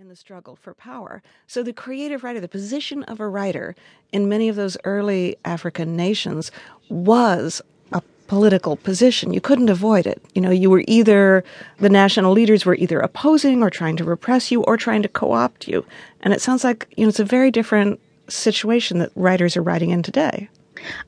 in the struggle for power. So the creative writer, the position of a writer in many of those early African nations was a political position. You couldn't avoid it. You know, you were either, the national leaders were either opposing or trying to repress you or trying to co-opt you. And it sounds like, you know, it's a very different situation that writers are writing in today.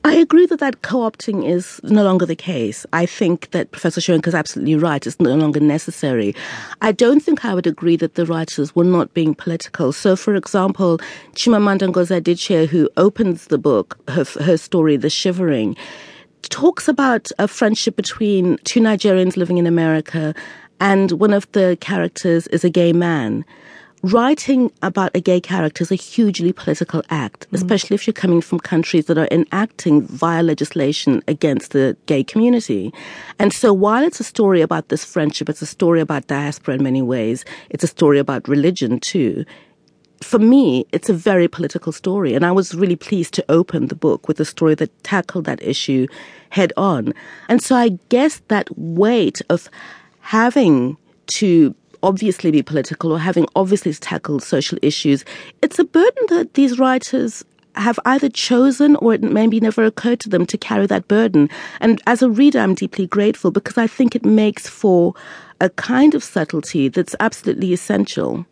I agree that co-opting is no longer the case. I think that Professor Schoenker is absolutely right. It's no longer necessary. I don't think I would agree that the writers were not being political. So, for example, Chimamanda Ngozi Adichie, who opens the book, her story, The Shivering, talks about a friendship between two Nigerians living in America, and one of the characters is a gay man. Writing about a gay character is a hugely political act, especially if you're coming from countries that are enacting via legislation against the gay community. And so while it's a story about this friendship, it's a story about diaspora in many ways, it's a story about religion too. For me, it's a very political story, and I was really pleased to open the book with a story that tackled that issue head on. And so I guess that weight of having to obviously be political or having obviously tackled social issues, it's a burden that these writers have either chosen or it maybe never occurred to them to carry that burden. And as a reader, I'm deeply grateful because I think it makes for a kind of subtlety that's absolutely essential.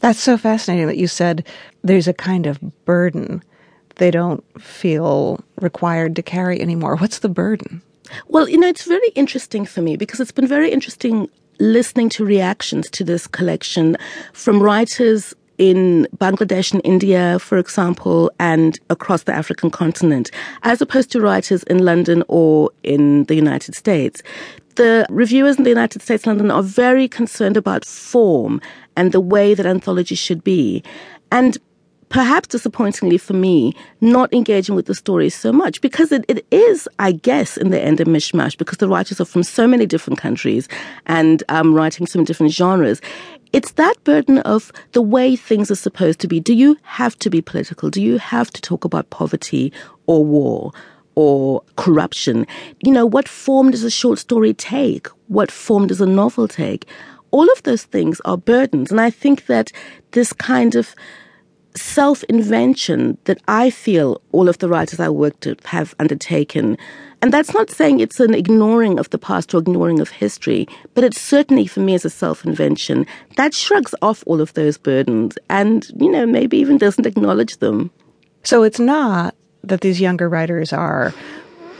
That's so fascinating that you said there's a kind of burden they don't feel required to carry anymore. What's the burden? Well, you know, it's very interesting for me because it's been very interesting listening to reactions to this collection from writers in Bangladesh and India, for example, and across the African continent, as opposed to writers in London or in the United States. The reviewers in the United States and London are very concerned about form and the way that anthology should be. And perhaps disappointingly for me, not engaging with the stories so much because it is, I guess, in the end a mishmash because the writers are from so many different countries and writing some different genres. It's that burden of the way things are supposed to be. Do you have to be political? Do you have to talk about poverty or war or corruption? You know, what form does a short story take? What form does a novel take? All of those things are burdens. And I think that this kind of self-invention that I feel all of the writers I worked with have undertaken. And that's not saying it's an ignoring of the past or ignoring of history, but it's certainly for me as a self-invention that shrugs off all of those burdens and, you know, maybe even doesn't acknowledge them. So it's not that these younger writers are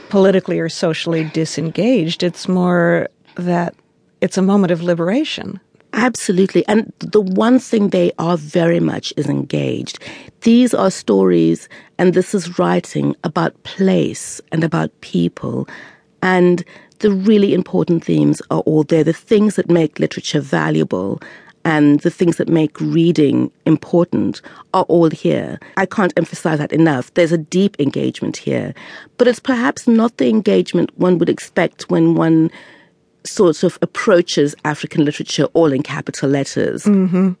politically or socially disengaged. It's more that it's a moment of liberation. Absolutely. And the one thing they are very much is engaged. These are stories, and this is writing about place and about people. And the really important themes are all there, the things that make literature valuable and the things that make reading important are all here. I can't emphasize that enough. There's a deep engagement here. But it's perhaps not the engagement one would expect when one sort of approaches African literature all in capital letters. Mm-hmm.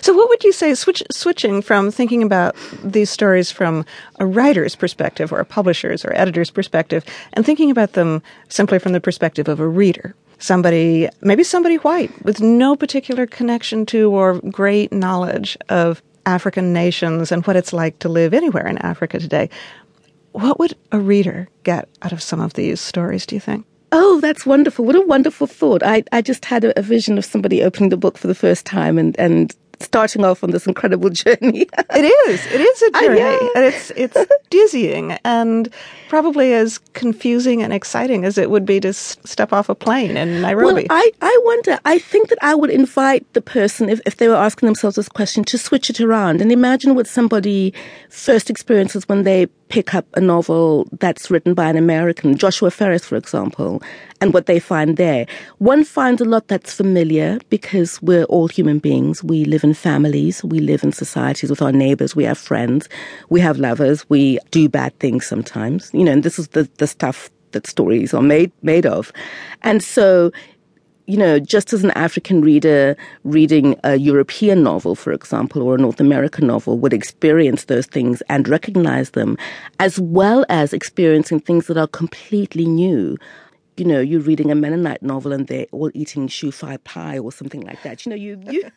So what would you say, switching from thinking about these stories from a writer's perspective or a publisher's or editor's perspective and thinking about them simply from the perspective of a reader, maybe somebody white with no particular connection to or great knowledge of African nations and what it's like to live anywhere in Africa today, what would a reader get out of some of these stories, do you think? Oh, that's wonderful. What a wonderful thought. I just had a vision of somebody opening the book for the first time and starting off on this incredible journey. It is a journey. And it's dizzying and probably as confusing and exciting as it would be to step off a plane in Nairobi. Well, I wonder, I think that I would invite the person, if they were asking themselves this question, to switch it around and imagine what somebody first experiences when they pick up a novel that's written by an American, Joshua Ferris, for example, and what they find there. One finds a lot that's familiar because we're all human beings. We live in families. We live in societies with our neighbors. We have friends. We have lovers. We do bad things sometimes. You know, and this is the stuff that stories are made of. And so, you know, just as an African reader reading a European novel, for example, or a North American novel would experience those things and recognize them, as well as experiencing things that are completely new. You know, you're reading a Mennonite novel and they're all eating shoe fry pie or something like that. You know, you